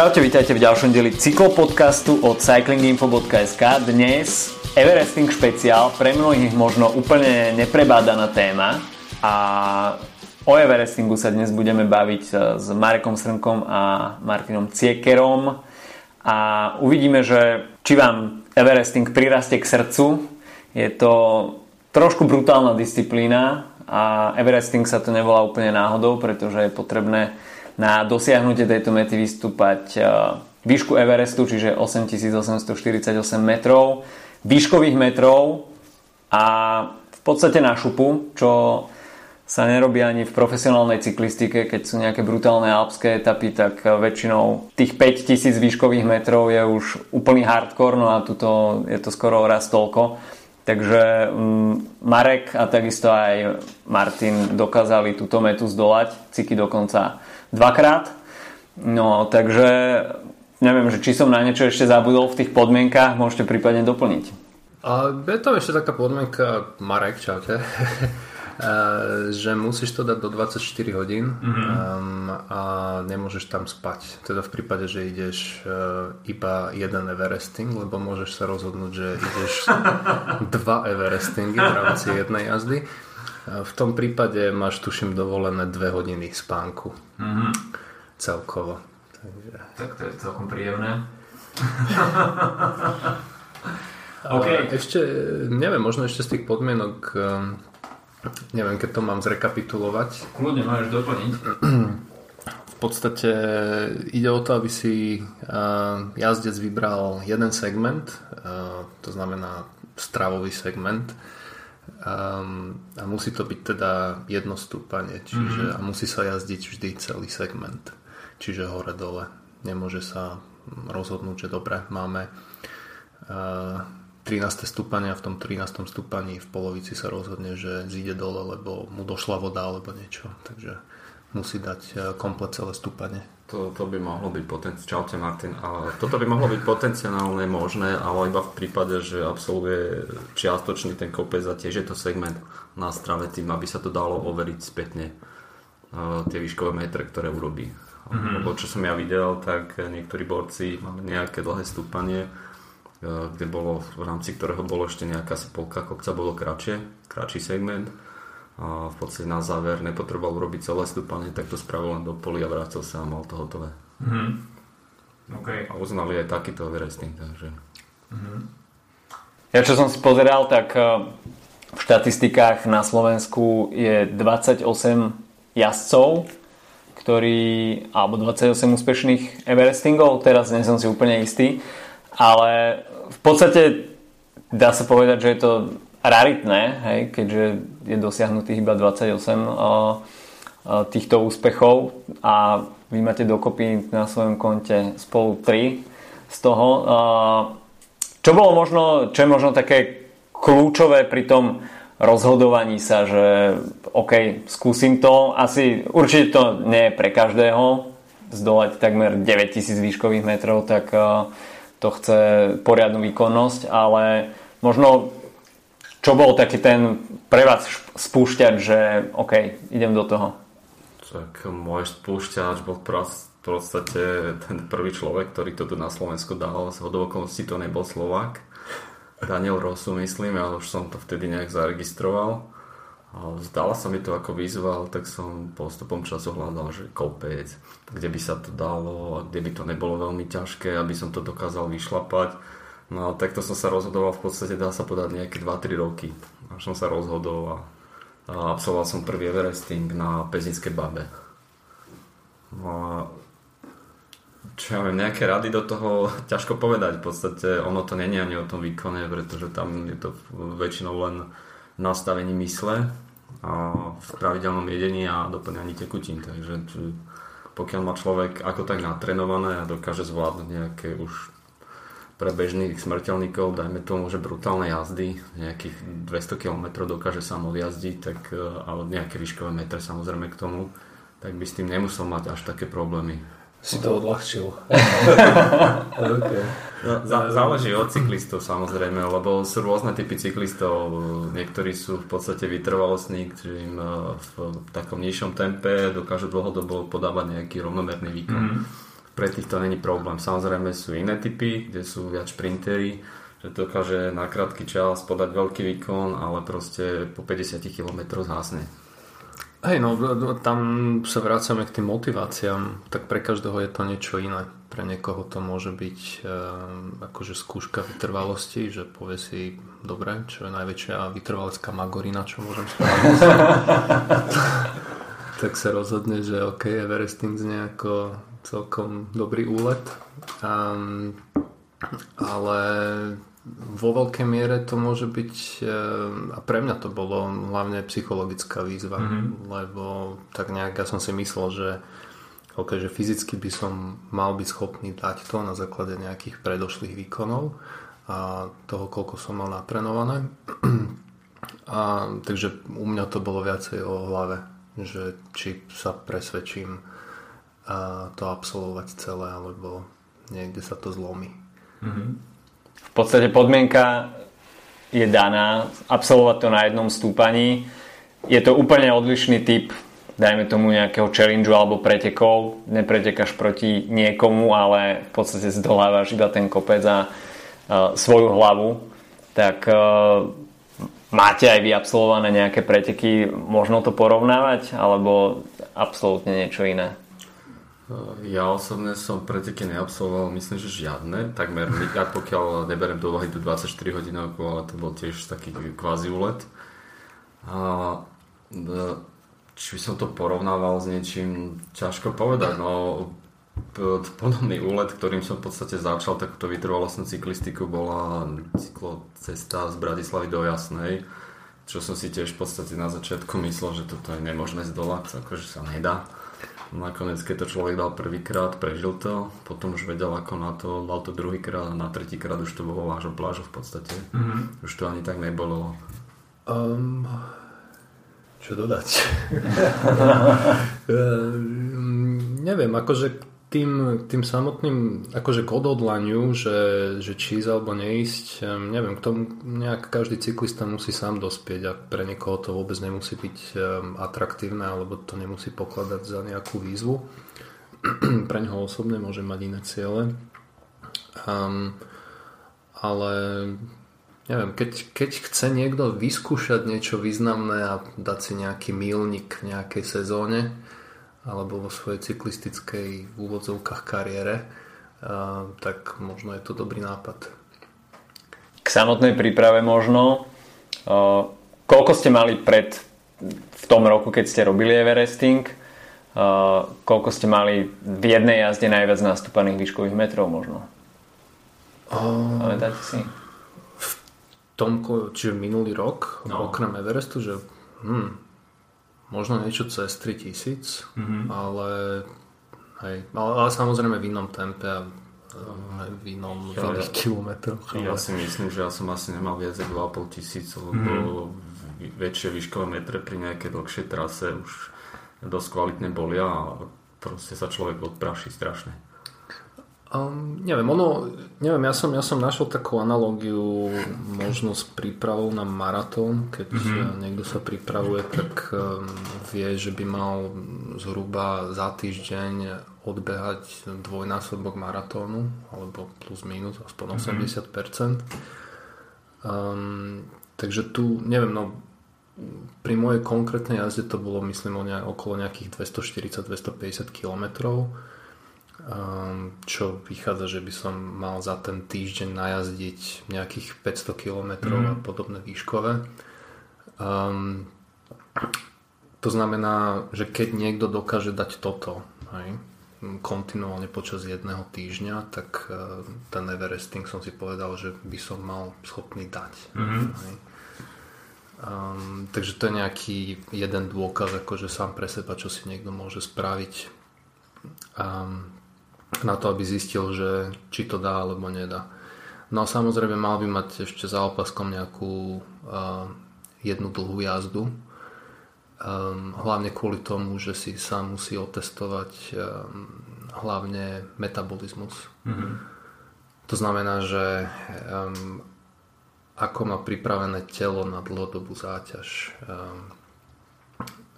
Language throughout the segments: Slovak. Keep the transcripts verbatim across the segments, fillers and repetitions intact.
Čaute, vítajte v ďalšom dieli cyklopodcastu od cyclinginfo bodka es ká. Dnes Everesting špeciál, pre mnohých možno úplne neprebádaná téma. A o Everestingu sa dnes budeme baviť s Marekom Srnkom a Martinom Ciekerom. A uvidíme, že či vám Everesting prirastie k srdcu. Je to trošku brutálna disciplína a Everesting sa to nevolá úplne náhodou, pretože je potrebné na dosiahnutie tejto mety vystúpať výšku Everestu, čiže osemtisícosemstoštyridsaťosem metrov, výškových metrov a v podstate na šupu, čo sa nerobí ani v profesionálnej cyklistike. Keď sú nejaké brutálne alpské etapy, tak väčšinou tých päťtisíc výškových metrov je už úplný hardcore, no a tuto je to skoro raz toľko. Takže Marek a takisto aj Martin dokázali túto metu zdolať, ciky dokonca dvakrát. No takže neviem, že či som na niečo ešte zabudol v tých podmienkách, môžete prípadne doplniť. A je tam ešte taká podmienka, Marek, čaute, že musíš to dať do dvadsaťštyri hodín mm-hmm. a nemôžeš tam spať. Teda v prípade, že ideš iba jeden Everesting, lebo môžeš sa rozhodnúť, že ideš dva Everestingy v rámci jednej jazdy. V tom prípade máš, tuším, dovolené dve hodiny spánku. Mm-hmm. Celkovo. Takže... Tak to je celkom príjemné. Okay. Ešte, neviem, možno ešte z tých podmienok, neviem, keď to mám zrekapitulovať. Kľudne, máš doplniť. V podstate ide o to, aby si jazdec vybral jeden segment, to znamená stravový segment, Um, a musí to byť teda jedno stúpanie, čiže mm-hmm. a musí sa jazdiť vždy celý segment, čiže hore dole, nemôže sa rozhodnúť, že dobre, máme uh, trináste stúpanie a v tom trinástom stúpaní v polovici sa rozhodne, že zíde dole, lebo mu došla voda alebo niečo, takže musí dať komplet celé stúpanie. To, to by mohlo byť potenciálne, čaute Martin, ale toto by mohlo byť potenciálne možné, ale iba v prípade, že absolvuje čiastočný ten kopec a tiež je to segment na strave tým, aby sa to dalo overiť spätne uh, tie výškové metre, ktoré urobí. Mm-hmm. Lebo čo som ja videl, tak niektorí borci mali nejaké dlhé stúpanie, uh, kde bolo, v rámci ktorého bolo ešte nejaká spolka kopca, bolo kratšie, kratší segment. A v podstate na záver nepotreboval urobiť celé stúpanie, tak to spravil len do poli a vrátil sa a mal to hotové. Mm-hmm. Okay. A uznali aj takýto Everesting. Takže... Mm-hmm. Ja čo som si pozeral, tak v štatistikách na Slovensku je dvadsaťosem jazdcov, ktorí, alebo dvadsaťosem úspešných Everestingov, teraz nie som si úplne istý, ale v podstate dá sa povedať, že je to raritné, hej, keďže je dosiahnutých iba dvadsaťosem uh, týchto úspechov a vy máte dokopy na svojom konte spolu tri z toho. Uh, čo bolo možno, čo je možno také kľúčové pri tom rozhodovaní sa, že OK, skúsim to, asi určite to nie je pre každého zdolať takmer deväťtisíc výškových metrov, tak uh, to chce poriadnu výkonnosť, ale možno čo bol taký ten pre vás spúšťač, že OK, idem do toho? Tak môj spúšťač bol v podstate ten prvý človek, ktorý to tu na Slovensku dal. Z hodou okolností to nebol Slovák. Daniel Rosu, myslím, ja už som to vtedy nejak zaregistroval. Zdala sa mi to ako vizuál, tak som postupom času hľadal, že kopec, kde by sa to dalo, kde by to nebolo veľmi ťažké, aby som to dokázal vyšlapať. No takto som sa rozhodoval v podstate, dá sa podať nejaké dva tri roky, až som sa rozhodol a, a absolvoval som prvý Everesting na Pezinskej Babe. No a čo ja viem, nejaké rady do toho ťažko povedať, v podstate ono to není ani o tom výkone, pretože tam je to väčšinou len nastavenie mysle a v pravidelnom jedení a doplňaní tekutín, takže pokiaľ má človek ako tak natrenované a dokáže zvládnuť nejaké už pre bežných smrteľníkov, dajme tomu, že brutálne jazdy, nejakých dvesto kilometrov dokáže sám odjazdiť, tak, ale nejaké výškové metre samozrejme k tomu, tak by s tým nemusel mať až také problémy. Si to odľahčil. Okay. Zá, záleží od cyklistov samozrejme, lebo sú rôzne typy cyklistov. Niektorí sú v podstate vytrvalostní, ktorí im v takom nižšom tempe dokážu dlhodobo podávať nejaký rovnomerný výkon. Mm. V pre týchto není problém. Samozrejme sú iné typy, kde sú viac šprintery, že dokáže na krátky čas podať veľký výkon, ale proste po päťdesiat kilometrov zhasne. Hej, no tam sa vracame k tým motiváciám, tak pre každého je to niečo iné. Pre niekoho to môže byť e, akože skúška vytrvalosti, že povie si, dobre, čo je najväčšia vytrvalecká magorina, čo môžem spraviť. Tak sa rozhodne, že ok, Everesting znie ako celkom dobrý úlet. Um, ale vo veľkej miere to môže byť, a pre mňa to bolo hlavne psychologická výzva, mm-hmm. lebo tak nejak ja som si myslel, že, okay, že fyzicky by som mal byť schopný dať to na základe nejakých predošlých výkonov a toho, koľko som mal natrenované. A, takže u mňa to bolo viacej o hlave, že či sa presvedčím a to absolvovať celé, alebo niekde sa to zlomí. Mm-hmm. V podstate podmienka je daná, absolvovať to na jednom stúpaní. Je to úplne odlišný typ, dajme tomu nejakého challenge alebo pretekov. Nepretekáš proti niekomu, ale v podstate zdolávaš iba ten kopec a uh, svoju hlavu. Tak uh, máte aj vy absolvované nejaké preteky, možno to porovnávať alebo absolútne niečo iné? Ja osobne som preteky neabsolvoval, myslím, že žiadne, takmer, ja pokiaľ neberiem do úvahy do dvadsaťštyri hodinov, ale to bol tiež taký kvázi úlet. A, či som to porovnával s niečím, ťažko povedať, no podobný úlet, ktorým som v podstate začal takúto vytrvalostnú cyklistiku, bola cyklocesta z Bratislavy do Jasnej, čo som si tiež v podstate na začiatku myslel, že toto je nemožné zdolať, akože sa nedá. Nakoniec, keď to človek dal prvýkrát, prežil to, potom už vedel ako na to, dal to druhýkrát a na tretíkrát už to bolo vážo plážo v podstate. Mm-hmm. Už to ani tak nebolo. Um, čo dodať? um, neviem, akože k tým, tým samotným, akože k odhodlaniu, že, že či ísť alebo neísť, um, neviem, k tomu nejak každý cyklista musí sám dospieť a pre niekoho to vôbec nemusí byť um, atraktívne, alebo to nemusí pokladať za nejakú výzvu. Pre neho osobne môže mať iné ciele. Um, ale neviem, keď, keď chce niekto vyskúšať niečo významné a dať si nejaký míľnik v nejakej sezóne, alebo vo svojej cyklistickej v úvodzovkách kariére, tak možno je to dobrý nápad. K samotnej príprave možno. Koľko ste mali pred v tom roku, keď ste robili Everesting? Koľko ste mali v jednej jazde najviac nastúpaných výškových metrov možno? Um, Ale dáte si. V tom, čiže minulý rok, no. Okrem Everestu, že... Hmm. Možno niečo cez tri tisíc, mm-hmm. ale, hej, ale, ale samozrejme v inom tempe a v inom ja, ja, kilometroch. Ja si myslím, že ja som asi nemal viac ako dva a pol tisíc, lebo mm-hmm. väčšie výškové metre pri nejakej dlhšej trase už dosť kvalitne bolia a proste sa človek odpraší strašne. Um, neviem, ono, neviem, ja som, ja som našiel takú analógiu možno s prípravou na maratón, keď mm-hmm. niekto sa pripravuje, tak um, vie, že by mal zhruba za týždeň odbehať dvojnásobok maratónu, alebo plus minus, aspoň osemdesiat percent. Um, takže tu, neviem, no pri mojej konkrétnej jazde to bolo, myslím, o ne- okolo nejakých dvestoštyridsať až dvestopäťdesiat kilometrov. Čo vychádza, že by som mal za ten týždeň najazdiť nejakých päťsto kilometrov mm. a podobné výškové. Um, to znamená, že keď niekto dokáže dať toto hej, kontinuálne počas jedného týždňa, tak uh, ten Everesting som si povedal, že by som mal schopný dať. Mm. Hej. Um, takže to je nejaký jeden dôkaz akože sám pre seba, čo si niekto môže spraviť. Um, na to, aby zistil, že či to dá alebo nedá. No a samozrejme mal by mať ešte za opaskom nejakú uh, jednu dlhú jazdu. Um, hlavne kvôli tomu, že si sám musí otestovať um, hlavne metabolizmus. Mm-hmm. To znamená, že um, ako má pripravené telo na dlhodobú záťaž. Um,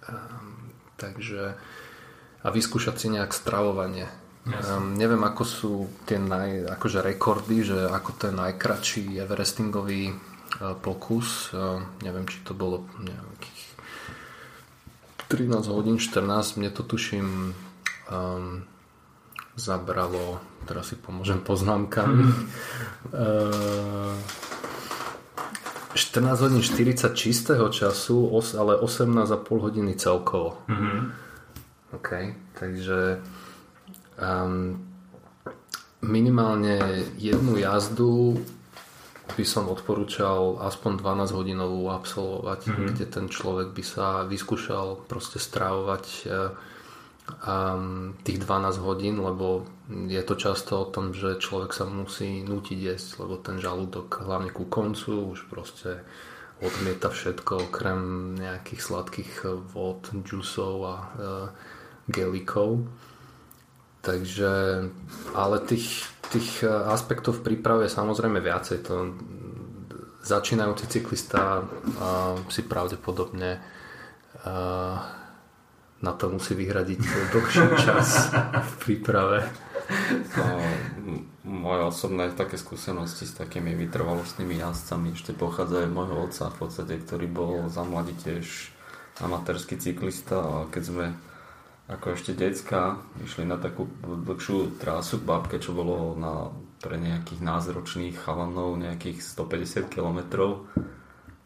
um, takže a vyskúšať si nejak stravovanie. Um, neviem, ako sú tie naj, akože rekordy, že ako to je najkratší everestingový uh, pokus. Uh, neviem, či to bolo nejakých trinásť hodín, štrnásť. Mne to tuším um, zabralo, teraz si pomôžem poznámkami, uh, štrnásť hodín štyridsať čistého času, os, ale osemnásť a pol hodiny celkovo. Mm-hmm. OK, takže Um, minimálne jednu jazdu by som odporúčal aspoň dvanásťhodínovú absolvovať, mm-hmm. kde ten človek by sa vyskúšal proste strávovať um, tých dvanásť hodín, lebo je to často o tom, že človek sa musí nútiť jesť, lebo ten žalúdok hlavne ku koncu už proste odmieta všetko okrem nejakých sladkých vod, džusov a uh, gelikov. Takže, ale tých, tých aspektov v príprave je samozrejme viacej. To začínajúci cyklista uh, si pravdepodobne uh, na to musí vyhradiť dlhší čas v príprave. No, moje osobné také skúsenosti s takými vytrvalostnými jazdcami ešte pochádzajú od môjho otca v podstate, ktorý bol za mladí tiež amatérsky cyklista, a keď sme ako ešte decka išli na takú dlhšiu trasu k babke, čo bolo na, pre nejakých názročných chalanov nejakých stopäťdesiat kilometrov,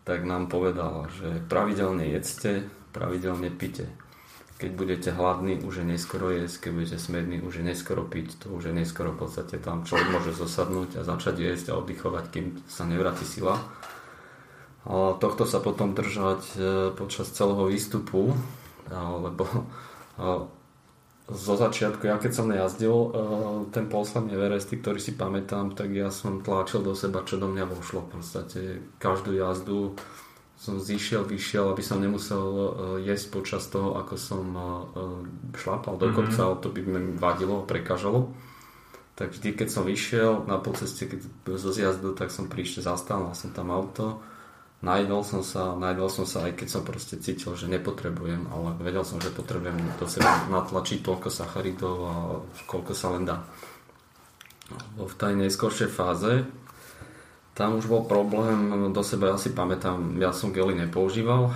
tak nám povedala, že pravidelne jedzte, pravidelne pite. Keď budete hladní, už je neskoro jesť, keď budete smední, už je neskoro piť, to už je neskoro, v podstate tam človek môže zosadnúť a začať jesť a oddychovať, kým sa nevráti sila. A tohto sa potom držať počas celého výstupu, lebo zo začiatku, ja keď som nejazdil ten posledný Everest, ktorý si pamätám, tak ja som tlačil do seba, čo do mňa vošlo v podstate. Každú jazdu som zišiel, vyšiel, aby som nemusel jesť počas toho, ako som šlápal do kopca, mm-hmm. ale to by mi vadilo a prekážalo. Tak vždy, keď som vyšiel na poceste zo zjazdu, tak som príšte zastal, mal som tam auto. Najedol som sa, najedol som sa, aj keď som proste cítil, že nepotrebujem, ale vedel som, že potrebujem do seba natlačiť toľko sacharidov a koľko sa len dá. V tej neskoršej fáze tam už bol problém, do seba ja si pamätám, ja som gely nepoužíval,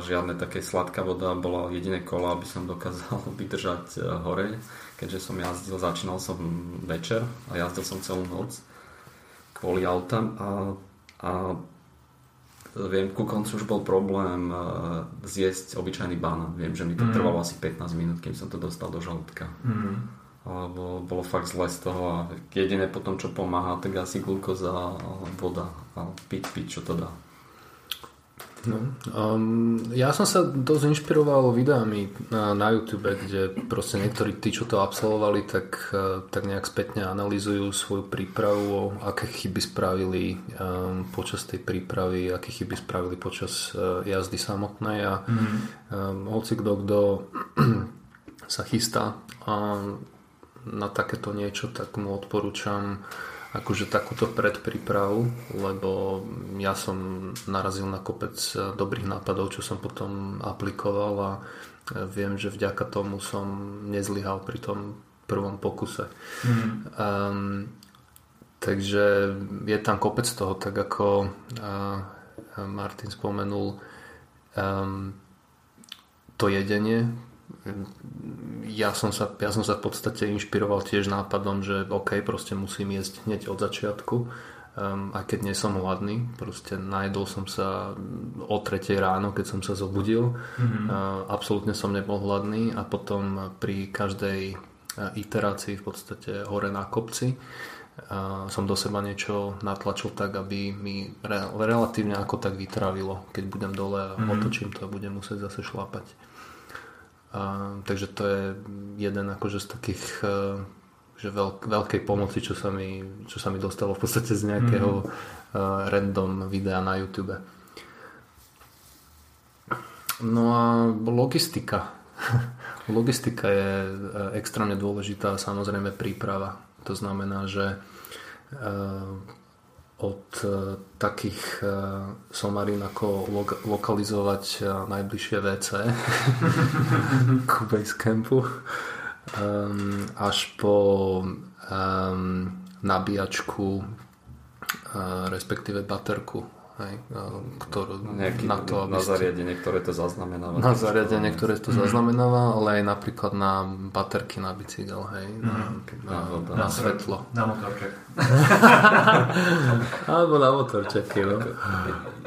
žiadne také sladká voda, bola jediné kola, aby som dokázal vydržať hore, keďže som jazdil, začínal som večer a jazdil som celú noc kvôli autám a, a viem, ku koncu už bol problém zjesť obyčajný banán. Viem, že mi to trvalo mm. asi pätnásť minút, kým som to dostal do žalúdka. Mm. Lebo bolo fakt zle z toho a jediné potom, čo pomáha, tak asi glukóza a voda. A piť, piť, čo to dá. No, um, ja som sa dosť inšpiroval videami na, na YouTube, kde proste niektorí tí, čo to absolvovali, tak, tak nejak spätne analyzujú svoju prípravu, aké chyby spravili um, počas tej prípravy, aké chyby spravili počas uh, jazdy samotnej a mm-hmm. um, hoci kto, kto sa chystá um, na takéto niečo, tak mu odporúčam akože takúto predprípravu, lebo ja som narazil na kopec dobrých nápadov, čo som potom aplikoval a viem, že vďaka tomu som nezlyhal pri tom prvom pokuse. Mm-hmm. Um, takže je tam kopec toho, tak ako uh, Martin spomenul, um, to jedenie. Ja som, sa, ja som sa v podstate inšpiroval tiež nápadom, že OK, proste musím jesť hneď od začiatku, um, aj keď nie som hladný, proste najedol som sa o tretej ráno, keď som sa zobudil, mm-hmm. uh, absolútne som nebol hladný a potom pri každej iterácii v podstate hore na kopci uh, som do seba niečo natlačil tak, aby mi re- relatívne ako tak vytrávilo, keď budem dole a mm-hmm. otočím to a budem musieť zase šlapať. Uh, takže to je jeden akože z takých uh, že veľk, veľkej pomoci, čo sa, mi, čo sa mi dostalo v podstate z nejakého uh, random videa na YouTube. No a logistika. Logistika je uh, extrémne dôležitá, samozrejme príprava. To znamená, že uh, od takých somarín ako lo- lokalizovať najbližšie vé cé ku basecampu um, až po um, nabíjačku, uh, respektíve baterku, hej, ktorú, nejaký, na to, na zariadenie, ktoré to zaznamenáva. Na zariadenie, ktoré to zaznamenáva, ale aj napríklad na baterky na bicykel, hej, na, mm. na, na, na svetlo. Na motorček. Alebo na motorčeky, no.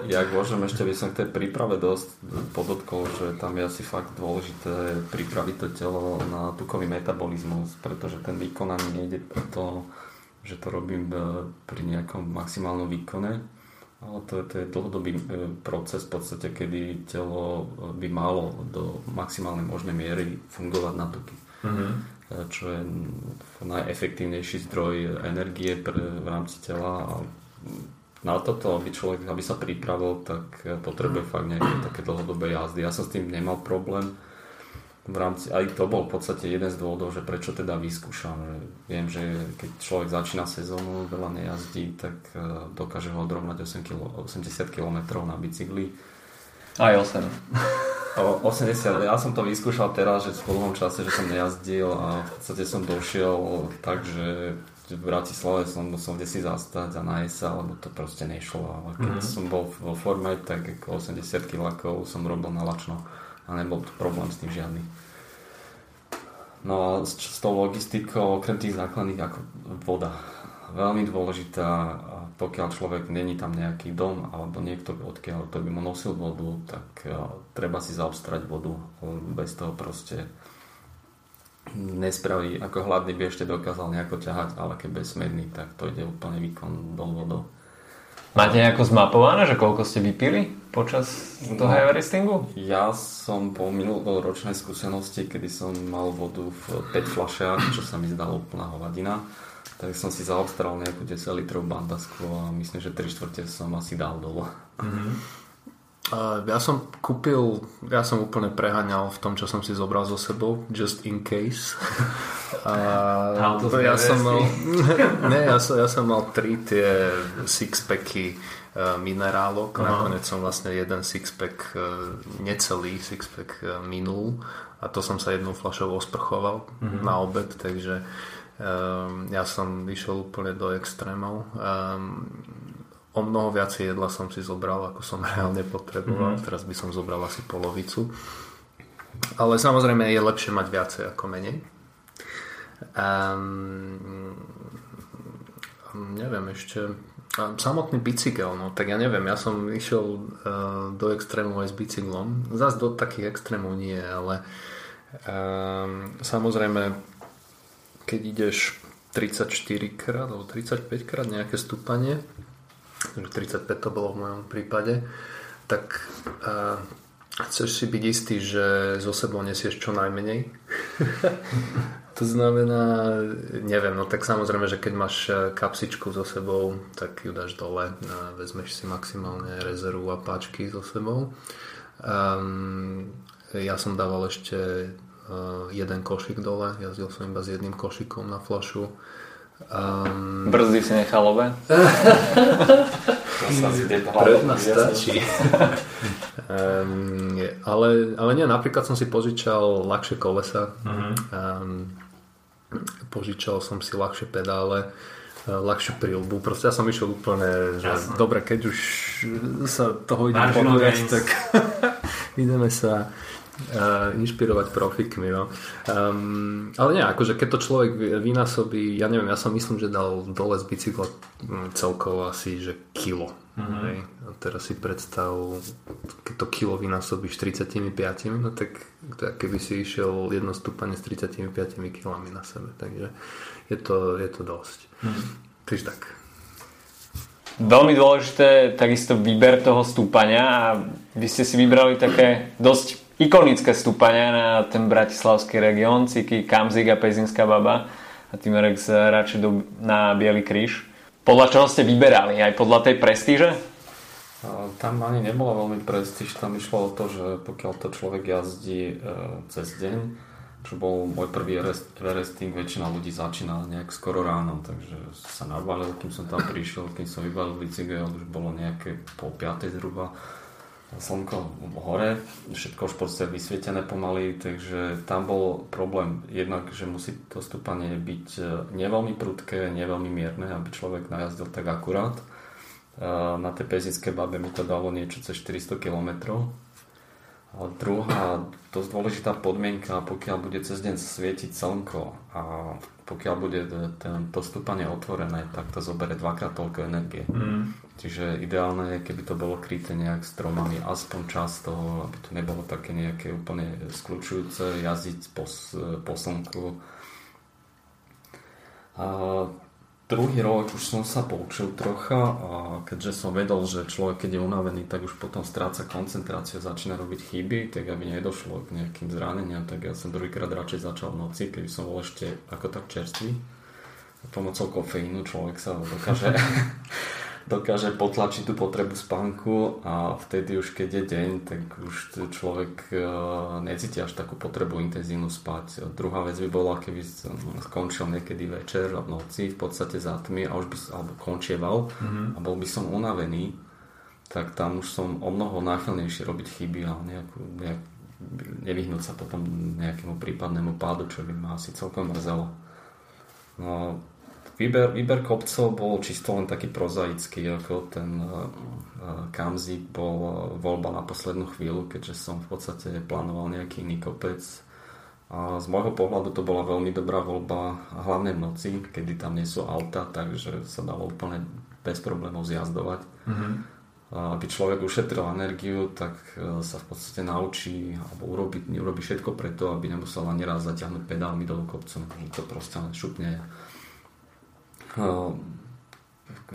Ja môžem, ešte by som k tej príprave dosť podotkol, že tam je asi fakt dôležité pripraviť to telo na tukový metabolizmus, pretože ten výkonaný nejde preto, že to robím pri nejakom maximálnom výkone. Ale to, to je dlhodobý proces v podstate, kedy telo by malo do maximálnej možnej miery fungovať na tuky. Mm-hmm. Čo je najefektívnejší zdroj energie pre, v rámci tela. A na toto, aby človek, aby sa pripravil, tak potrebuje fakt nejaké také dlhodobé jazdy. Ja som s tým nemal problém. V rámci, aj to bol v podstate jeden z dôvodov, že prečo teda vyskúšam. Že viem, že keď človek začína sezónu, veľa nejazdí, tak dokáže ho odrovnať osemdesiat kilometrov na bicykli. Aj osem. osemdesiat. Ja som to vyskúšal teraz, že v dlhom čase, že som nejazdil a v podstate som došiel tak, že v Bratislave som musel kde si zastať a nájsť sa, lebo to proste nešlo. Ale keď mm-hmm. som bol vo forme, tak osemdesiat kilákov som robil na lačno. A nebol to problém s tým žiadny. No a s, s tou logistikou, okrem tých základných, ako voda. Veľmi dôležitá, pokiaľ človek není tam nejaký dom, alebo niekto, odkiaľ to by mu nosil vodu, tak uh, treba si zaobstrať vodu. Bez toho proste nespraví. Ako hladný by ešte dokázal nejako ťahať, ale keď bezmedný, tak to ide úplne výkon dol vodou. Máte nejako zmapované, že koľko ste vypili počas toho everestingu? Ja som po minuloročnej skúsenosti, kedy som mal vodu v päť fľašiach, čo sa mi zdalo úplná hovadina, tak som si zaobstaral nejakú desať litrov bandasku a myslím, že tri štvrte som asi dal dole. Mm-hmm. Ja som kúpil, ja som úplne preháňal v tom, čo som si zobral so sebou, just in case. A to ja, som mal, ne, ja, som, ja som mal tri tie sixpacky minerálok. Aha. Nakoniec som vlastne jeden sixpack, necelý sixpack minul a to som sa jednou fľašou osprchoval mhm. na obed, takže um, ja som vyšiel úplne do extrémov. Um, o mnoho viac jedla som si zobral, ako som reálne potreboval. Mhm. Teraz by som zobral asi polovicu, ale samozrejme je lepšie mať viacej ako menej. Um, neviem ešte samotný bicykel, no tak ja neviem, ja som išiel uh, do extrému aj s bicyklom, zas do takých extrémov nie, ale um, samozrejme keď ideš tridsaťštyri krát alebo tridsaťpäť krát nejaké stúpanie, tridsaťpäť to bolo v mojom prípade, tak uh, chceš si byť istý, že so sebou nesieš čo najmenej. To znamená, neviem, no tak samozrejme, že keď máš kapsičku so sebou, tak ju dáš dole, vezmeš si maximálne rezervu a páčky so sebou. Um, ja som dával ešte uh, jeden košík dole, jazdil som iba s jedným košíkom na fľašu. Um, Brzdy si nechal obe? Pre nás stačí. um, ale, ale nie, napríklad som si požičal ľahšie kolesa. Mm-hmm. Um, požičal som si ľahšie pedále, ľahšiu príľbu. Proste ja som išiel úplne, že Jasne. Dobre, keď už sa toho idem podúrať, tak ideme sa uh, inšpirovať profikmi. No. Um, ale nie, akože keď to človek vynásobí, ja neviem, ja som myslím, že dal dole z bicykla celkovo asi, že kilo. Mm-hmm. Hej. A teraz si predstav, keď to kilo vynásobíš tridsaťpäť, no tak keby si išiel jedno stúpanie s tridsaťpäť kilami na sebe, takže je to, je to dosť. Mm-hmm. Takže tak. Veľmi dôležité takisto výber toho stúpania a vy ste si vybrali také dosť ikonické stúpania na ten bratislavský región, Ciky, Kamzik a Pezinská Baba a Timerek radšej do, na Bielý kríž. Podľa čoho ste vyberali? Aj podľa tej prestíže? Tam ani nebola veľmi prestíž, tam išlo o to, že pokiaľ to človek jazdí e, cez deň, čo bol môj prvý everesting, väčšina ľudí začína nejak skoro ráno, takže sa nabalil, kým som tam prišiel, kým som vybalil bicykel, už bolo nejaké po piatej zhruba. slnko hore, všetko už v podstate vysvietené pomaly, takže tam bol problém jednak, že musí to stúpanie byť neveľmi prudké, neveľmi mierne, aby človek najazdil tak akurát. Na tej Pezinskej Babe mi to dalo niečo cez štyristo kilometrov. A druhá dosť dôležitá podmienka, pokiaľ bude cez deň svietiť slnko a pokiaľ bude ten, to stúpanie otvorené, tak to zoberie dvakrát toľko energie. Mm. Čiže ideálne je, keby to bolo kryté nejak stromami, aspoň časť toho, aby to nebolo také nejaké úplne skľučujúce jazdiť po, po slnku. A druhý rok už som sa poučil trocha a keďže som vedel, že človek keď je unavený, tak už potom stráca koncentráciu, začína robiť chyby, tak aby nedošlo k nejakým zraneniam, tak ja som druhýkrát radšej začal v noci, keď som bol ešte ako tak čerstvý. Pomocou kofeínu človek sa dokáže dokáže potlačiť tú potrebu spánku a vtedy už keď je deň, tak už človek necíti až takú potrebu intenzívnu spať. Druhá vec by bola, keby skončil niekedy večer v noci v podstate za tmy a už by, alebo končieval mm-hmm. a bol by som unavený, tak tam už som o mnoho náchylnejší robiť chyby a nejakú, nejak, nevyhnúť sa potom nejakému prípadnému pádu, čo by ma asi celkom mrzelo. No, Výber, výber kopcov bol čisto len taký prozaický, ako ten uh, Kamzik bol voľba na poslednú chvíľu, keďže som v podstate plánoval nejaký iný kopec. A z môjho pohľadu to bola veľmi dobrá voľba, hlavne v noci, kedy tam nie sú auta, takže sa dalo úplne bez problémov zjazdovať. Mm-hmm. Aby človek ušetril energiu, tak sa v podstate naučí alebo urobí, urobí všetko preto, aby nemusel ani raz zaťahnuť pedálmi dolu kopcom, to proste šupne.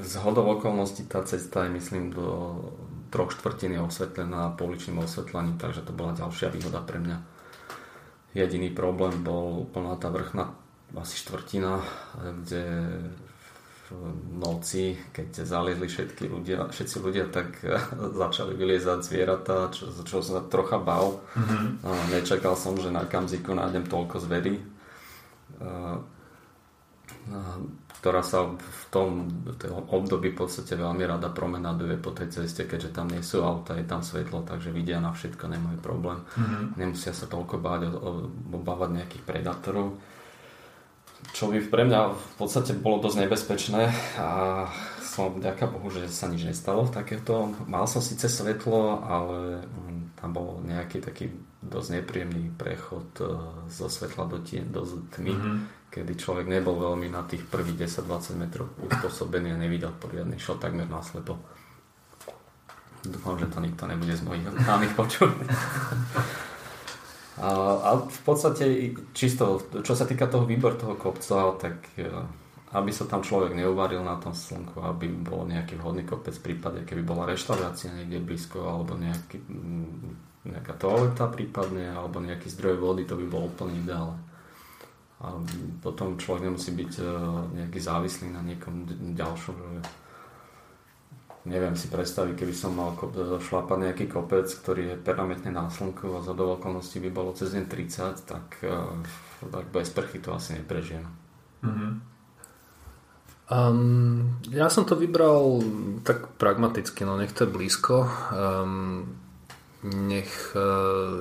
Zhodou okolností tá cesta je myslím do troch štvrtín je osvetlená pouličným osvetlením, takže to bola ďalšia výhoda pre mňa. Jediný problém bol úplná tá vrchná asi štvrtina, kde v noci, keď zaliezli všetky ľudia, všetci ľudia, tak začali vyliezať zvieratá, čo, čo som trocha bál. Mm-hmm. Nečakal som, že na Kamziku nájdem toľko zverí, ktorá sa v tom období v podstate veľmi rada promenaduje po tej ceste, keďže tam nie sú auta, je tam svetlo, takže vidia na všetko, nemajú problém. Mm-hmm. Nemusia sa toľko báť, obávať nejakých predátorov. Čo by pre mňa v podstate bolo dosť nebezpečné a som vďaka Bohu, že sa nič nestalo takéto. Mal som síce svetlo, ale tam bol nejaký taký dosť nepríjemný prechod zo svetla do, tie, do tmy. Mm-hmm. Kedy človek nebol veľmi na tých prvých desať až dvadsať metrov uspôsobený a nevidel poriadne, šel takmer naslepo. Dúfam, že to nikto nebude z mojich známych počuť. a, a v podstate čisto, čo sa týka toho výboru toho kopca, tak aby sa tam človek neuvaril na tom slnku, aby bol nejaký vhodný kopec v prípade, keby bola reštaurácia niekde blízko, alebo nejaký, nejaká toaleta prípadne, alebo nejaký zdroj vody, to by bolo úplne ideálne. A potom človek nemusí byť nejaký závislý na niekom ďalšom. Neviem si predstaviť, keby som mal šlapať nejaký kopec, ktorý je permanentne na slnku a za do okolností by bolo cez deň tridsať, tak, tak bez prchy to asi neprežijem. Mm-hmm. Um, ja som to vybral tak pragmaticky, no nech to je blízko. Um, Nech,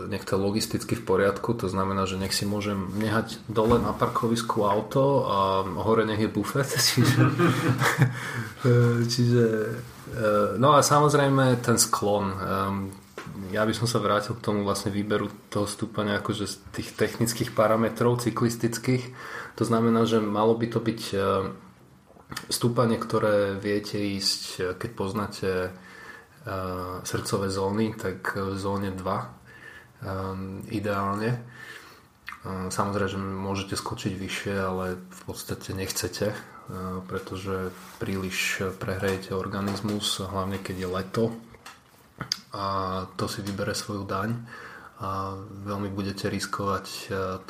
nech to je logisticky v poriadku, to znamená, že nech si môžem nehať dole na parkovisku auto a hore nech je bufet, čiže, čiže no a samozrejme ten sklon, ja by som sa vrátil k tomu vlastne výberu toho stúpania akože z tých technických parametrov cyklistických, to znamená, že malo by to byť stúpanie, ktoré viete ísť, keď poznáte srdcové zóny, tak v zóne dva um, ideálne. Um, samozrejme, môžete skočiť vyššie, ale v podstate nechcete, um, pretože príliš prehrejete organizmus, hlavne keď je leto a to si vybere svoju daň a veľmi budete riskovať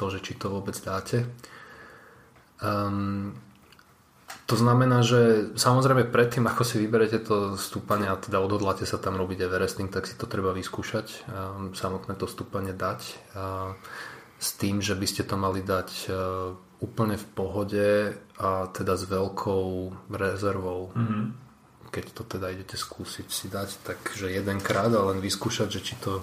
to, že či to vôbec dáte. Um, To znamená, že samozrejme predtým, ako si vyberete to stúpanie a teda odhodláte sa tam robiť everesting, tak si to treba vyskúšať, samotné to stúpanie dať s tým, že by ste to mali dať úplne v pohode a teda s veľkou rezervou. Mm-hmm. keď to teda idete skúsiť si dať, takže jedenkrát a len vyskúšať, že či to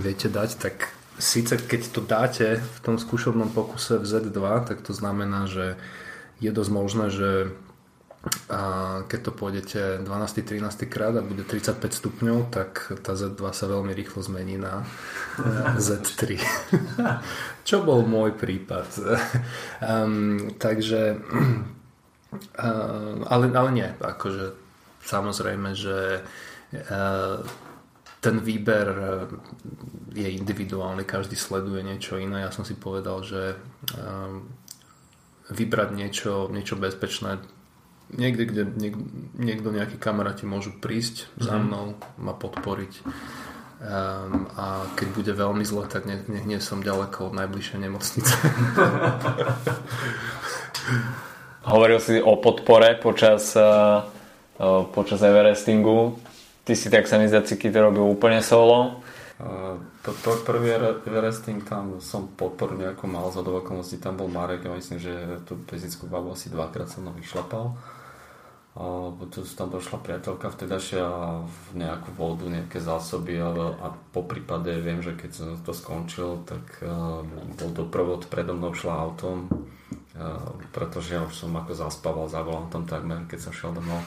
viete dať, tak síce keď to dáte v tom skúšobnom pokuse v zet dva, tak to znamená, že je dosť možné, že keď to pôjdete dvanásť trinásť krát a bude tridsaťpäť stupňov, tak tá zet dva sa veľmi rýchlo zmení na zet tri. Čo bol môj prípad. Um, takže um, ale, ale nie, akože samozrejme, že uh, ten výber je individuálny, každý sleduje niečo iné. Ja som si povedal, že um, vybrať niečo, niečo bezpečné niekde, kde niek- niekto, nejakí kamaráti môžu prísť mm. za mnou, ma podporiť, um, a keď bude veľmi zle, tak ne- ne- nie som ďaleko od najbližšej nemocnice. Hovoril si o podpore počas, uh, počas Everestingu. Ty si, tak sa mi zdá, Ciky to robil úplne solo. Uh, prvý Everesting, tam som podporu nejako mal, za okolnosti tam bol Marek, ja myslím, že tú pezickú babu asi dvakrát som ho vyšlapal. Uh, tam došla priateľka vtedajšia v nejakú vodu, nejaké zásoby, ale, a po prípade viem, že keď som to skončil, tak uh, bol doprovod, predo mnou šla autom, uh, pretože ja už som ako zaspával za volantom takmer, keď som šiel domov.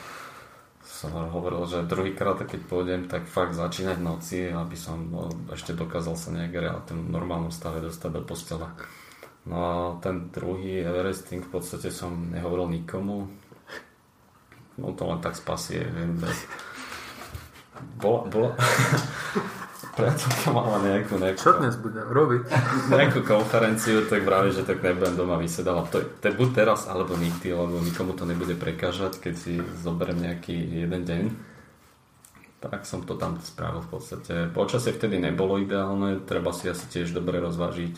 Som hovoril, že druhýkrát, keď pôjdem, tak fakt začínať v noci, aby som ešte dokázal sa nejak reálne v normálnom stave dostať do postele. No a ten druhý Everesting v podstate som nehovoril nikomu. No to len tak spasie, viem. Bez... Bola, bola... Preto som mala nejakú... nejakú Čo dnes budem robiť? Nejakú konferenciu, tak vravím, že tak nebudem doma vysedala. To je buď teraz, alebo nikdy, lebo nikomu to nebude prekážať, keď si zoberiem nejaký jeden deň. Tak som to tam spravil v podstate. Počasie vtedy nebolo ideálne, treba si asi tiež dobre rozvážiť,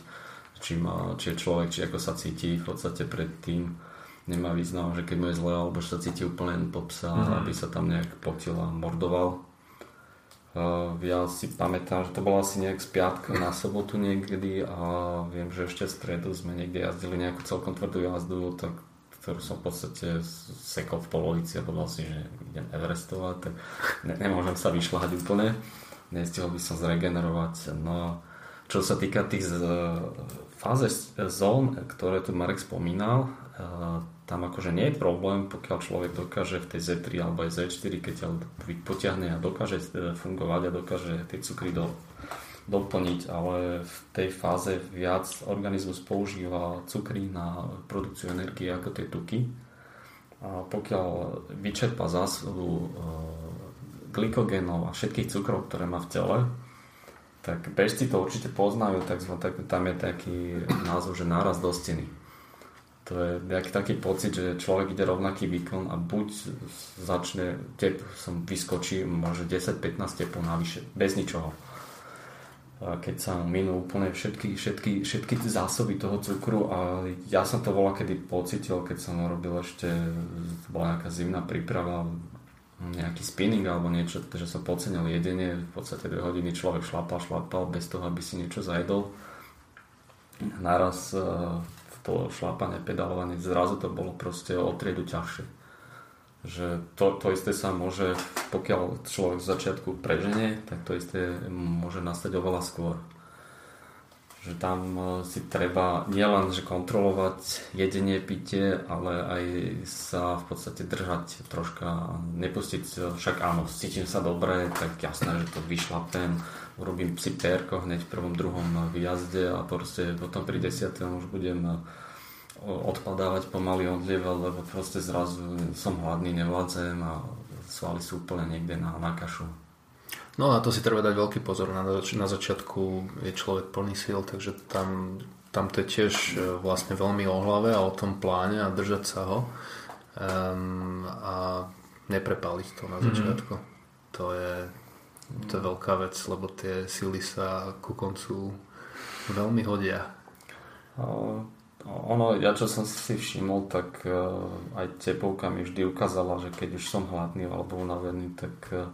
či, má, či je človek, či ako sa cíti v podstate predtým. Nemá význam, že keď mu je zle, alebo že sa cíti úplne po psa, mm-hmm. aby sa tam nejak potil a mordoval. Uh, ja si pamätám, že to bolo asi nejak z piatka na sobotu niekedy a viem, že ešte v stredu sme niekde jazdili nejakú celkom tvrdú jazdu, tak, ktorú som v podstate sekol v polovici a povedal si, že idem everestovať, tak ne- nemôžem sa vyšľahať úplne, nestihol by som zregenerovať. No, čo sa týka tých z, fáze zón, ktoré tu Marek spomínal, uh, tam akože nie je problém, pokiaľ človek dokáže v tej zet tri alebo aj zet štyri, keď ťa potiahne a dokáže fungovať a dokáže tie cukry do, doplniť, ale v tej fáze viac organizmus používa cukry na produkciu energie ako tie tuky. A pokiaľ vyčerpa zásobu glykogénov a všetkých cukrov, ktoré má v tele, tak bežci to určite poznajú, tak tam je taký názov, že náraz do steny. To je nejaký taký pocit, že človek ide rovnaký výkon a buď začne tep, som vyskočí možno desať pätnásť tepov navyše, bez ničoho. A keď sa minú úplne všetky, všetky, všetky zásoby toho cukru, a ja som to voľakedy pocitil, keď som robil ešte, to bola nejaká zimná príprava, nejaký spinning alebo niečo, že som podcenil jedenie, v podstate dve hodiny človek šlapal, šlapal bez toho, aby si niečo zajedol. Naraz to šlápanie, pedalovanie, zrazu to bolo proste o triedu ťažšie. Že to, to isté sa môže, pokiaľ človek v začiatku preženie, tak to isté môže nastať oveľa skôr. Že tam si treba nielen že kontrolovať jedenie, pitie, ale aj sa v podstate držať troška, nepustiť, však áno, cítim sa dobre, tak jasné, že to vyšlapem, urobím si pérko hneď v prvom, druhom výjazde a proste potom pri desiatom už budem odpadávať pomaly odlieva, lebo proste zrazu som hladný, nevládzem a svaly sú úplne niekde na, na kašu. No a to si treba dať veľký pozor, na, zač- na začiatku je človek plný síl, takže tam, tam to je tiež vlastne veľmi o hlave a o tom pláne a držať sa ho um, a neprepáliť to na začiatku. Mm. To je, to je veľká vec, lebo tie síly sa ku koncu veľmi hodia. Uh, ono, ja čo som si všimol, tak uh, aj tepovka mi vždy ukázala, že keď už som hladný alebo unavený, tak uh,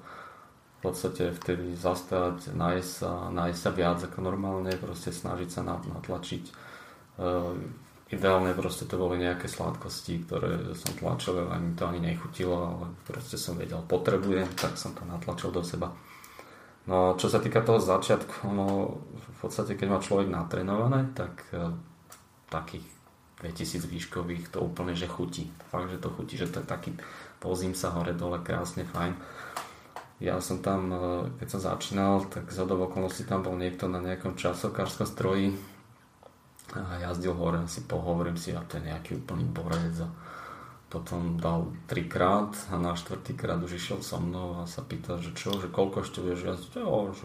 v podstate vtedy zastávať, nájsť sa, nájsť sa viac ako normálne, proste snažiť sa natlačiť. ideálne proste to boli nejaké sladkosti, ktoré som tlačil, ani to ani nechutilo, ale proste som vedel, potrebujem, tak som to natlačil do seba. No, čo sa týka toho začiatku, no, v podstate, keď má človek natrenované, tak e, takých dvetisíc výškových to úplne, že chutí. Fakt, že to chutí, že to je taký, pozím sa hore, dole, krásne, fajn. Ja som tam, keď som začínal, tak za dob okolností tam bol niekto na nejakom časokárskom stroji a jazdil hore, si pohovorím si, a to je nejaký úplný borec. A potom dal trikrát a na štvrtýkrát už išiel so mnou a sa pýtal, že čo, že koľko ešte vieš jazdiť? Jo, že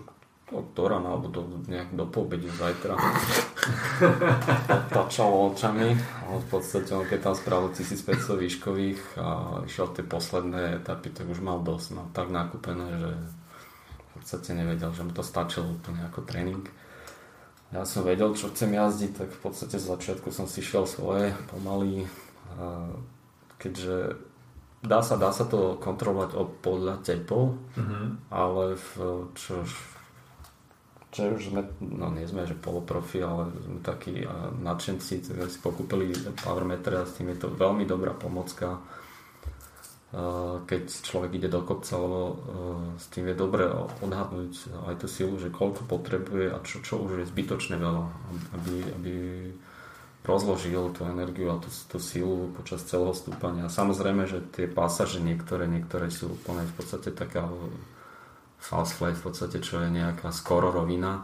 do rána, alebo do, nejak do poobede zajtra. Tačalo očami, ale v podstate on keď tam spravil tisícpäťsto výškových a išiel tie posledné etapy, tak už mal dosť, mal tak nakúpené, že v podstate nevedel, že mu to stačilo úplne ako tréning. Ja som vedel, čo chcem jazdiť, tak v podstate z začiatku som si šiel svoje pomaly, keďže dá sa, dá sa to kontrolovať podľa tepov, mm-hmm. ale v, čo že už sme, no nie sme, že poloprofi, ale sme takí nadšenci, ktorí si pokúpili powermetre a s tým je to veľmi dobrá pomocka, keď človek ide do kopca, lebo s tým je dobre odhadnúť aj tú silu, že koľko potrebuje a čo, čo už je zbytočne veľa, aby, aby rozložil tú energiu a tú, tú silu počas celého stúpania. Samozrejme, že tie pasáže niektoré, niektoré sú úplne v podstate taká falsfly v podstate, čo je nejaká skoro rovina.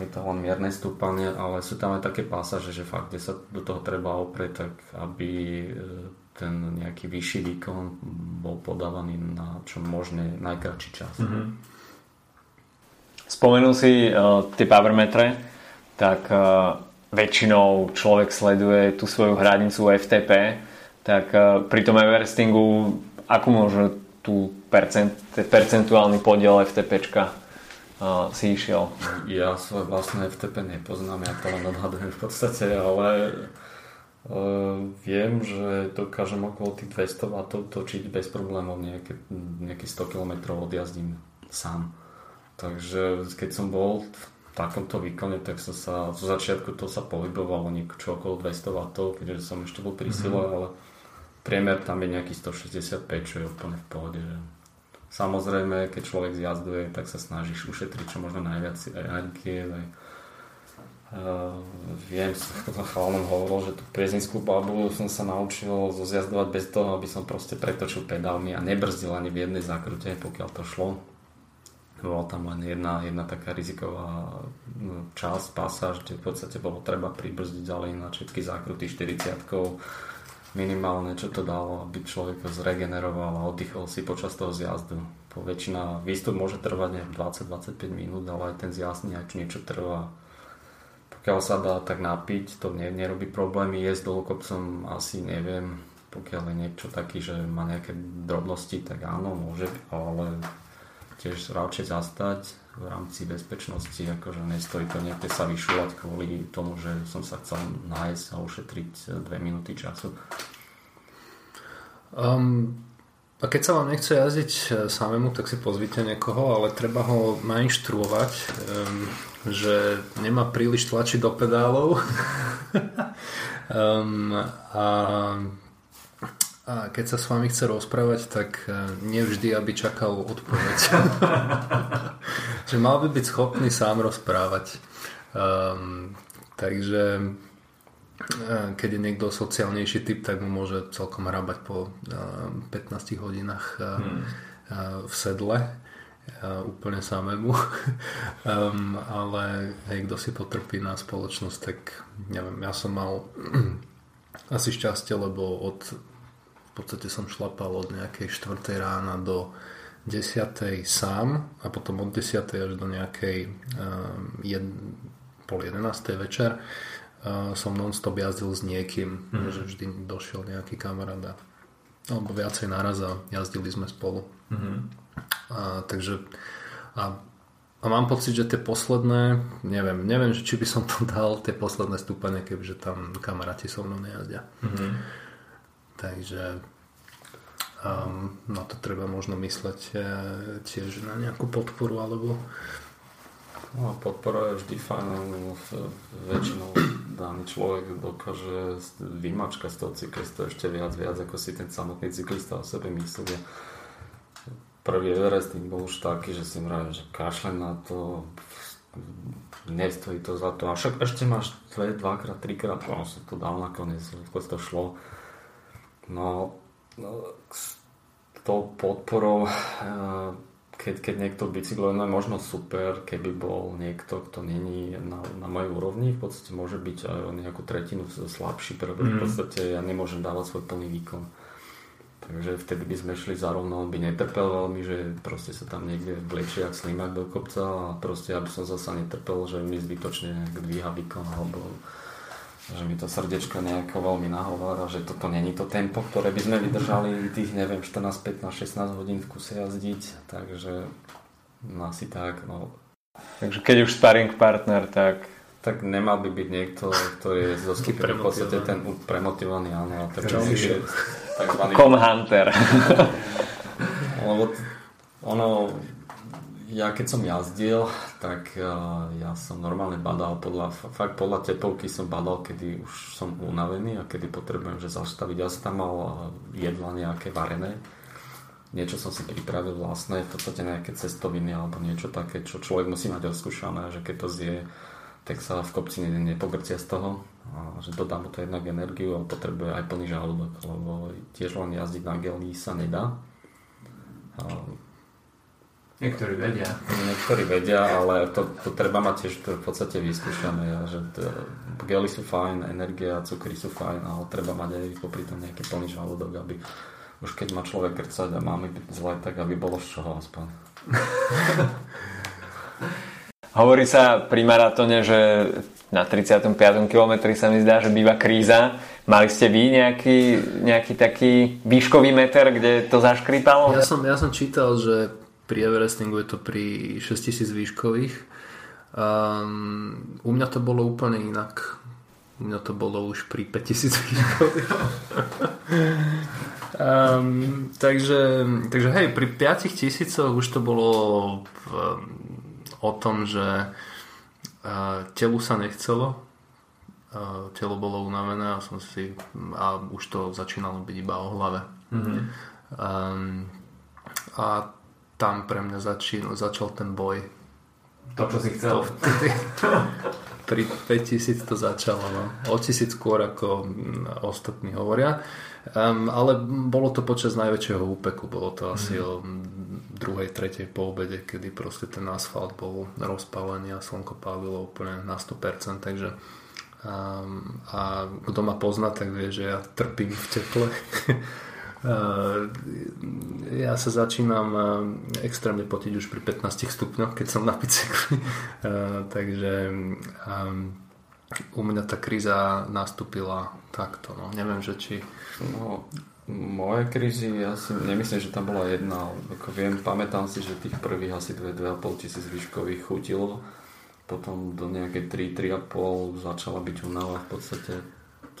Je to len mierne stúpanie, ale sú tam aj také pásaže, že fakt, kde sa do toho treba oprieť, tak aby ten nejaký vyšší výkon bol podávaný na čo možné najkračší čas. Mm-hmm. Spomenul si uh, tie powermetre, tak uh, väčšinou človek sleduje tú svoju hranicu ef té pé, tak uh, pri tom Everestingu akú môže tú percent, percentuálny podiel ef té péčka uh, si išiel? Ja svoje vlastné ef té pé nepoznám, ja to len odhadujem v podstate, ale uh, viem, že dokážem okolo tých dvesto wattov točiť bez problémov, nejakých sto kilometrov odjazdím sám. Takže keď som bol v takomto výkone, tak som sa, zo začiatku to sa pohybovalo niečo okolo dvesto wattov, keďže som ešte bol pri sile, mm-hmm. ale priemer tam je nejaký stošesťdesiatpäť, čo je úplne v pohode. Že? Samozrejme, keď človek zjazduje, tak sa snažíš ušetriť čo možno najviac energie. Aj, uh, viem, som to chváľom hovoril, že tú priezinskú babu som sa naučil zjazdovať bez toho, aby som proste pretočil pedálmi a nebrzdil ani v jednej zákrute, pokiaľ to šlo. Bola tam len jedna, jedna taká riziková časť, pasáž, kde v podstate bolo treba pribrzdiť ďalej na všetky zákruty štyridsiatkou. Minimálne, čo to dalo, aby človek zregeneroval a oddychol si počas toho zjazdu. Po väčšina výstup môže trvať dvadsať až dvadsaťpäť minút, ale aj ten zjazd niečo trvá. Pokiaľ sa dá tak napiť, to nerobí problémy. Jesť dolu kopcom asi neviem. Pokiaľ je niečo taký, že má nejaké drobnosti, tak áno, môže, ale tiež radšej zastať v rámci bezpečnosti, akože nestojí to niekde sa vyšúľať kvôli tomu, že som sa chcel nájsť a ušetriť dve minúty času. Um, a keď sa vám nechce jazdiť samému, tak si pozvite niekoho, ale treba ho nainštruovať, um, že nemá príliš tlačiť do pedálov. um, a A keď sa s vami chce rozprávať, tak nevždy, aby čakal odpoveď. Že mal by byť schopný sám rozprávať. Um, takže keď je niekto sociálnejší typ, tak mu môže celkom hrábať po uh, pätnástich hodinách uh, hmm. uh, v sedle. Uh, úplne samému. um, ale hej, kto si potrpí na spoločnosť, tak neviem, ja som mal asi šťastie, lebo od v podstate som šlapal od nejakej štvrtej rána do desiatej sám a potom od desiatej až do nejakej um, jedn, pol jedenástej večer uh, som non-stop jazdil s niekým, mm-hmm. že vždy došiel nejaký kamarát alebo viacej naraz a jazdili sme spolu. Mm-hmm. A, takže a, a mám pocit, že tie posledné neviem, neviem, že či by som to dal tie posledné stúpanie, kebyže tam kamaráti so mnou nejazdia. Mm-hmm. Takže um, na to treba možno mysleť tiež na nejakú podporu alebo No a podpora je vždy fajn, väčšinou daný človek dokáže vymačkať z toho cyklistu ešte viac, viac ako si ten samotný cyklista o sebe myslí. Prvý Everesting bol už taký, že si mravím, že kašlem na to, nestojí to za to. A však ešte máš dve, dvakrát, trikrát, ono sa to dal nakoniec, ako to šlo. No, no s tou podporou, keď, keď niekto bicyklo, no je možno super, keby bol niekto, kto není na, na mojej úrovni, v podstate môže byť aj o nejakú tretinu slabší, pretože v podstate ja nemôžem dávať svoj plný výkon. Takže vtedy by sme šli zarovno, on by netrpel veľmi, že proste sa tam niekde vlečie jak slimák do kopca a proste aby som zasa netrpel, že mi zbytočne dvíha výkon alebo že mi to srdečko nejako veľmi nahovára, že toto není to tempo, ktoré by sme vydržali tých, neviem, štrnásť, pätnásť, šestnásť hodín v kuse jazdiť, takže no, asi tak, no. Takže keď už sparing partner, tak tak nemal by byť niekto, ktorý je zo skipy v podstate ten premotivovaný, áno, takzvaný Comhunter. Lebo ono, ja keď som jazdil, tak ja som normálne badal podľa, fakt podľa tepovky som badal, kedy už som unavený a kedy potrebujem, že zastaviť. Ja som tam mal jedla nejaké varené. Niečo som si pripravil vlastné, v podstate nejaké cestoviny alebo niečo také, čo človek musí mať rozskúšané, že keď to zje, tak sa v kopci nepokrcia z toho, že dodá mu to jednak energiu a potrebuje aj plný žalúdok, lebo tiež len jazdiť na geli sa nedá. Niektorí vedia. Niektorí vedia, ale to, to treba mať tiež v podstate vyskúšané, že gely sú fajn, energia, cukry sú fajn, ale treba mať aj popri tom nejaký plný žalúdok, aby už keď má človek krcať a máme zle, tak aby bolo z čoho aspoň. Hovorí sa pri maratóne, že na tridsiatom piatom kilometri sa mi zdá, že býva kríza. Mali ste vy nejaký, nejaký taký výškový meter, kde to zaškrípalo? Ja som, ja som čítal, že pri Everestingu je to pri šesťtisíc výškových. Um, u mňa to bolo úplne inak. U mňa to bolo už pri päťtisíc výškových. um, takže, takže hej, pri päťtisíc už to bolo v, o tom, že telu sa nechcelo, telo bolo unavené a som si a už to začínalo byť iba o hlave. Mm-hmm. Um, a tam pre mňa začín, začal ten boj. To, čo si chcel. To, vtedy, pri päťtisíc to začalo. No. O tisíc skôr ako ostatní hovoria. Um, ale bolo to počas najväčšieho úpeku. Bolo to asi mm-hmm. o druhej, tretej po obede, kedy proste ten asfalt bol rozpálený a slnko pálilo úplne na sto percent, takže um, a kto ma pozná, tak vie, že ja trpím v teple. uh, ja sa začínam uh, extrémne potiť už pri pätnástich stupňoch, keď som na bicykli. uh, takže um, u mňa tá kríza nastúpila takto, no neviem, že či no. Moje krízy, ja si nemyslím, že tam bola jedna. Ako viem, pamätám si, že tých prvých asi dva, dva a pol tisíc výškových chutilo. Potom do nejakej tri, tri a pol začala byť únava. V podstate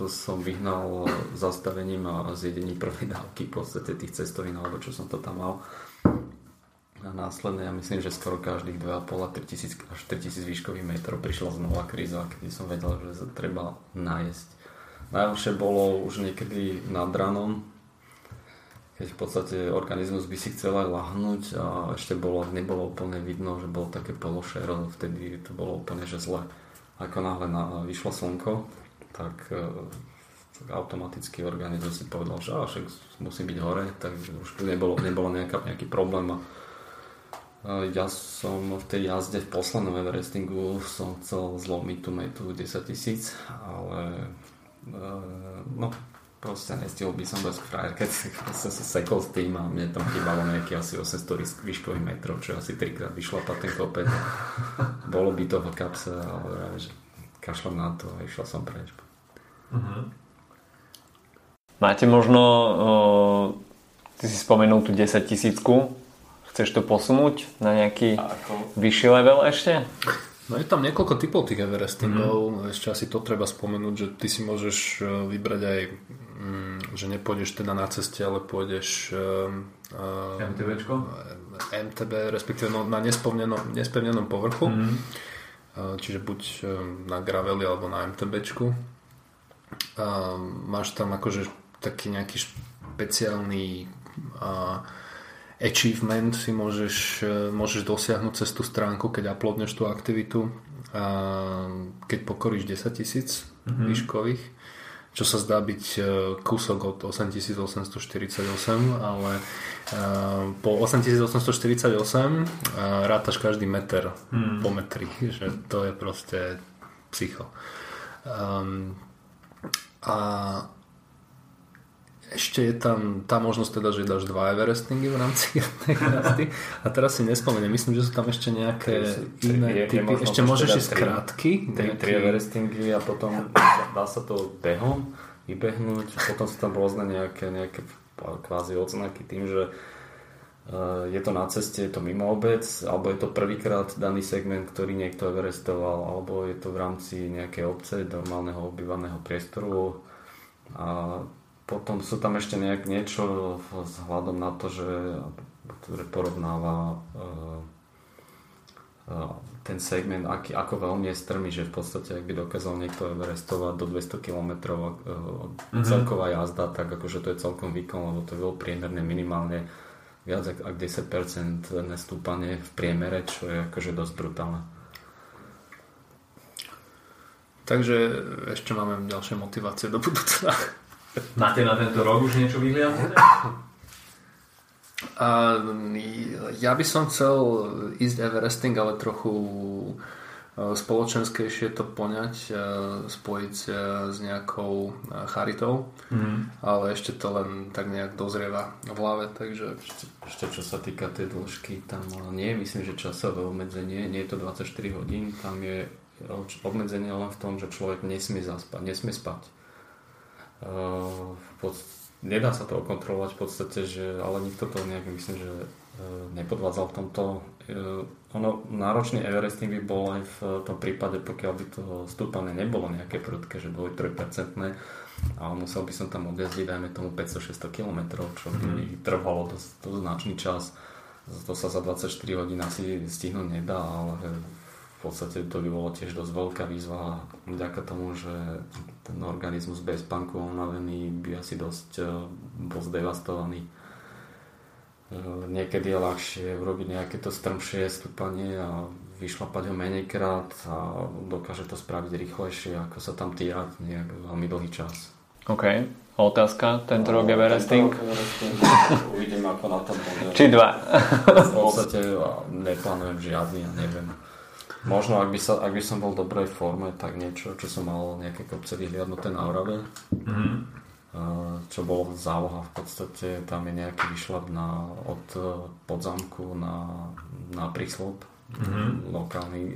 to som vyhnal zastavením a zjedením prvej dávky v podstate tých cestovín, alebo čo som to tam mal. A následne, ja myslím, že skoro každých dva a pol až tri tisíc výškových metrov prišla znova kríza, kedy som vedel, že sa treba najesť. Najhoršie bolo už niekedy nad ranom, keď v podstate organizmus by si chcel aj lahnúť a ešte bolo, nebolo úplne vidno, že bolo také pološero, vtedy to bolo úplne že zle. Ako náhle na, vyšlo slnko, tak, tak automaticky organizmus si povedal, že á, však musím byť hore, tak už nebolo, nebolo nejaká, nejaký problém. A ja som v tej jazde v poslednom Everestingu som chcel zlomiť tú metu desaťtisíc, ale no proste nestihol by som bez frajer, keď som sa sekol s tým a mne tam chýbalo nejaký asi osemsto výškových metrov, čo asi trikrát vyšlapal ten kopec, bolo by to v kapse, ale kašľam na to a išiel som preč. Uh-huh. Máte možno o, ty si spomenul tú desaťtisícku, chceš to posunúť na nejaký vyšší level ešte? No je tam niekoľko typov tých Everestingov, mm-hmm. ešte asi to treba spomenúť, že ty si môžeš vybrať aj, že nepôjdeš teda na ceste, ale pôjdeš um, MTVčko? em té bé, respektíve na nespevnenom, nespevnenom povrchu. Mm. Čiže buď na graveli alebo na em té béčku. A máš tam akože taký nejaký špeciálny achievement, si môžeš, môžeš dosiahnuť cez tú stránku, keď uploadneš tú aktivitu, keď pokoríš desaťtisíc mm-hmm. výškových, čo sa zdá byť kúsok od osemtisícosemstoštyridsaťosem, ale po osemtisícosemstoštyridsaťosem rátaš každý meter mm. po metri, že to je proste psycho. Um, a ešte je tam tá možnosť teda, že dáš dva Everestingy v rámci jednej krásty. A teraz si nespomeniem, myslím, že sú tam ešte nejaké tri, iné typy. Ešte môžeš ísť teda krátky. Tri, tri Everestingy a potom dá sa to behom vybehnúť. Potom sú tam rôzne nejaké, nejaké kvázi odznaky tým, že je to na ceste, je to mimo obec, alebo je to prvýkrát daný segment, ktorý niekto everestoval, alebo je to v rámci nejakej obce, normálneho obývaného priestoru. A potom sú tam ešte nejak niečo s hľadom na to, že ktoré porovnáva uh, uh, ten segment, aký, ako veľmi je strmý, že v podstate ak by dokázal niekto everestovať do dvesto kilometrov uh, mm-hmm. celková jazda, tak akože to je celkom výkon, lebo to je bolo priemerne minimálne viac ako desať percent nestúpanie v priemere, čo je akože dosť brutálne. Takže ešte máme ďalšie motivácie do budúcna. Máte na tento rok už niečo vyhliadnuté? Ja by som chcel ísť everesting, ale trochu spoločenskejšie to poňať, spojiť s nejakou charitou, mm. ale ešte to len tak nejak dozrieva v hlave, takže ešte, ešte čo sa týka tej dĺžky, tam nie, myslím, že časové obmedzenie, nie je to dvadsaťštyri hodín, tam je obmedzenie len v tom, že človek nesmie zaspať, nesmie spať. Uh, pod, nedá sa to okontrolovať v podstate, že, ale nikto to nejak myslím, že uh, nepodvádzal v tomto. Uh, ono, náročný everesting by bol aj v tom prípade, pokiaľ by to stúpanie nebolo nejaké prudké, že boli tri percentné, ale musel by som tam odjazdiť dajme tomu päťsto až šesťsto kilometrov, čo by mm. trvalo dosť, dosť značný čas. To sa za dvadsaťštyri hodín asi stihnúť nedá, ale v podstate to by bolo tiež dosť veľká výzva vďaka tomu, že ten organizmus bez spánku unavený by asi dosť bol zdevastovaný. Niekedy je ľahšie urobiť nejaké to strmšie stúpanie a vyšlapať ho menejkrát a dokáže to spraviť rýchlejšie, ako sa tam týrať nejak veľmi dlhý čas. OK, otázka, tento no, rok je everesting? Tento rok everesting, uvidím ako na tom bude. Či dva? V podstate neplánujem žiadny, ja neviem. Možno, ak by, sa, ak by som bol v dobrej forme, tak niečo, čo som mal nejaké kopce vyhliadnuté na Orave, mm-hmm. čo bolo záloha v podstate, tam je nejaký vyšľap na, od podzámku na, na príslop. Mm-hmm. Lokálni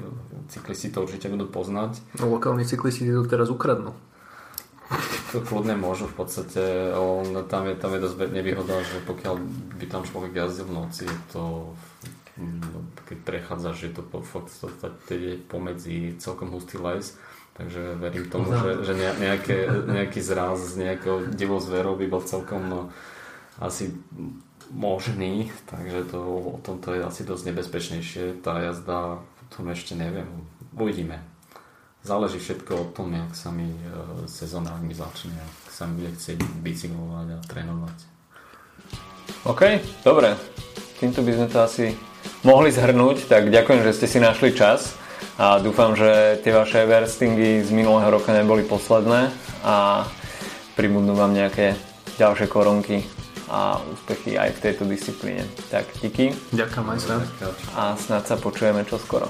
cyklisti to určite budú poznať. No, lokálni cyklisti to teraz ukradnú. To kľudne môžu v podstate, ale tam je, tam je dosť nevýhoda, že pokiaľ by tam človek jazdil v noci, je to... keď prechádzaš, že to po, fakt, je pomedzi celkom hustý les, takže verím tomu, že, že nejaké, nejaký zraz z nejakého divou zverou by bol celkom no, asi možný, takže to, o tomto je asi dosť nebezpečnejšie tá jazda, potom ešte neviem, uvidíme, záleží všetko od tom, jak sa mi e, sezóna mi začne, ak sa mi bude chcieť bicyklovať a trénovať. OK, dobre, týmto by sme to asi mohli zhrnúť, tak ďakujem, že ste si našli čas a dúfam, že tie vaše everestingy z minulého roka neboli posledné a pribudnú vám nejaké ďalšie korunky a úspechy aj v tejto disciplíne. Tak díky. Ďakujem aj sa. A snad sa počujeme čoskoro.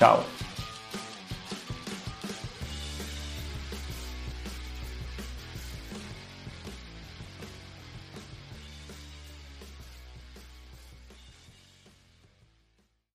Čau.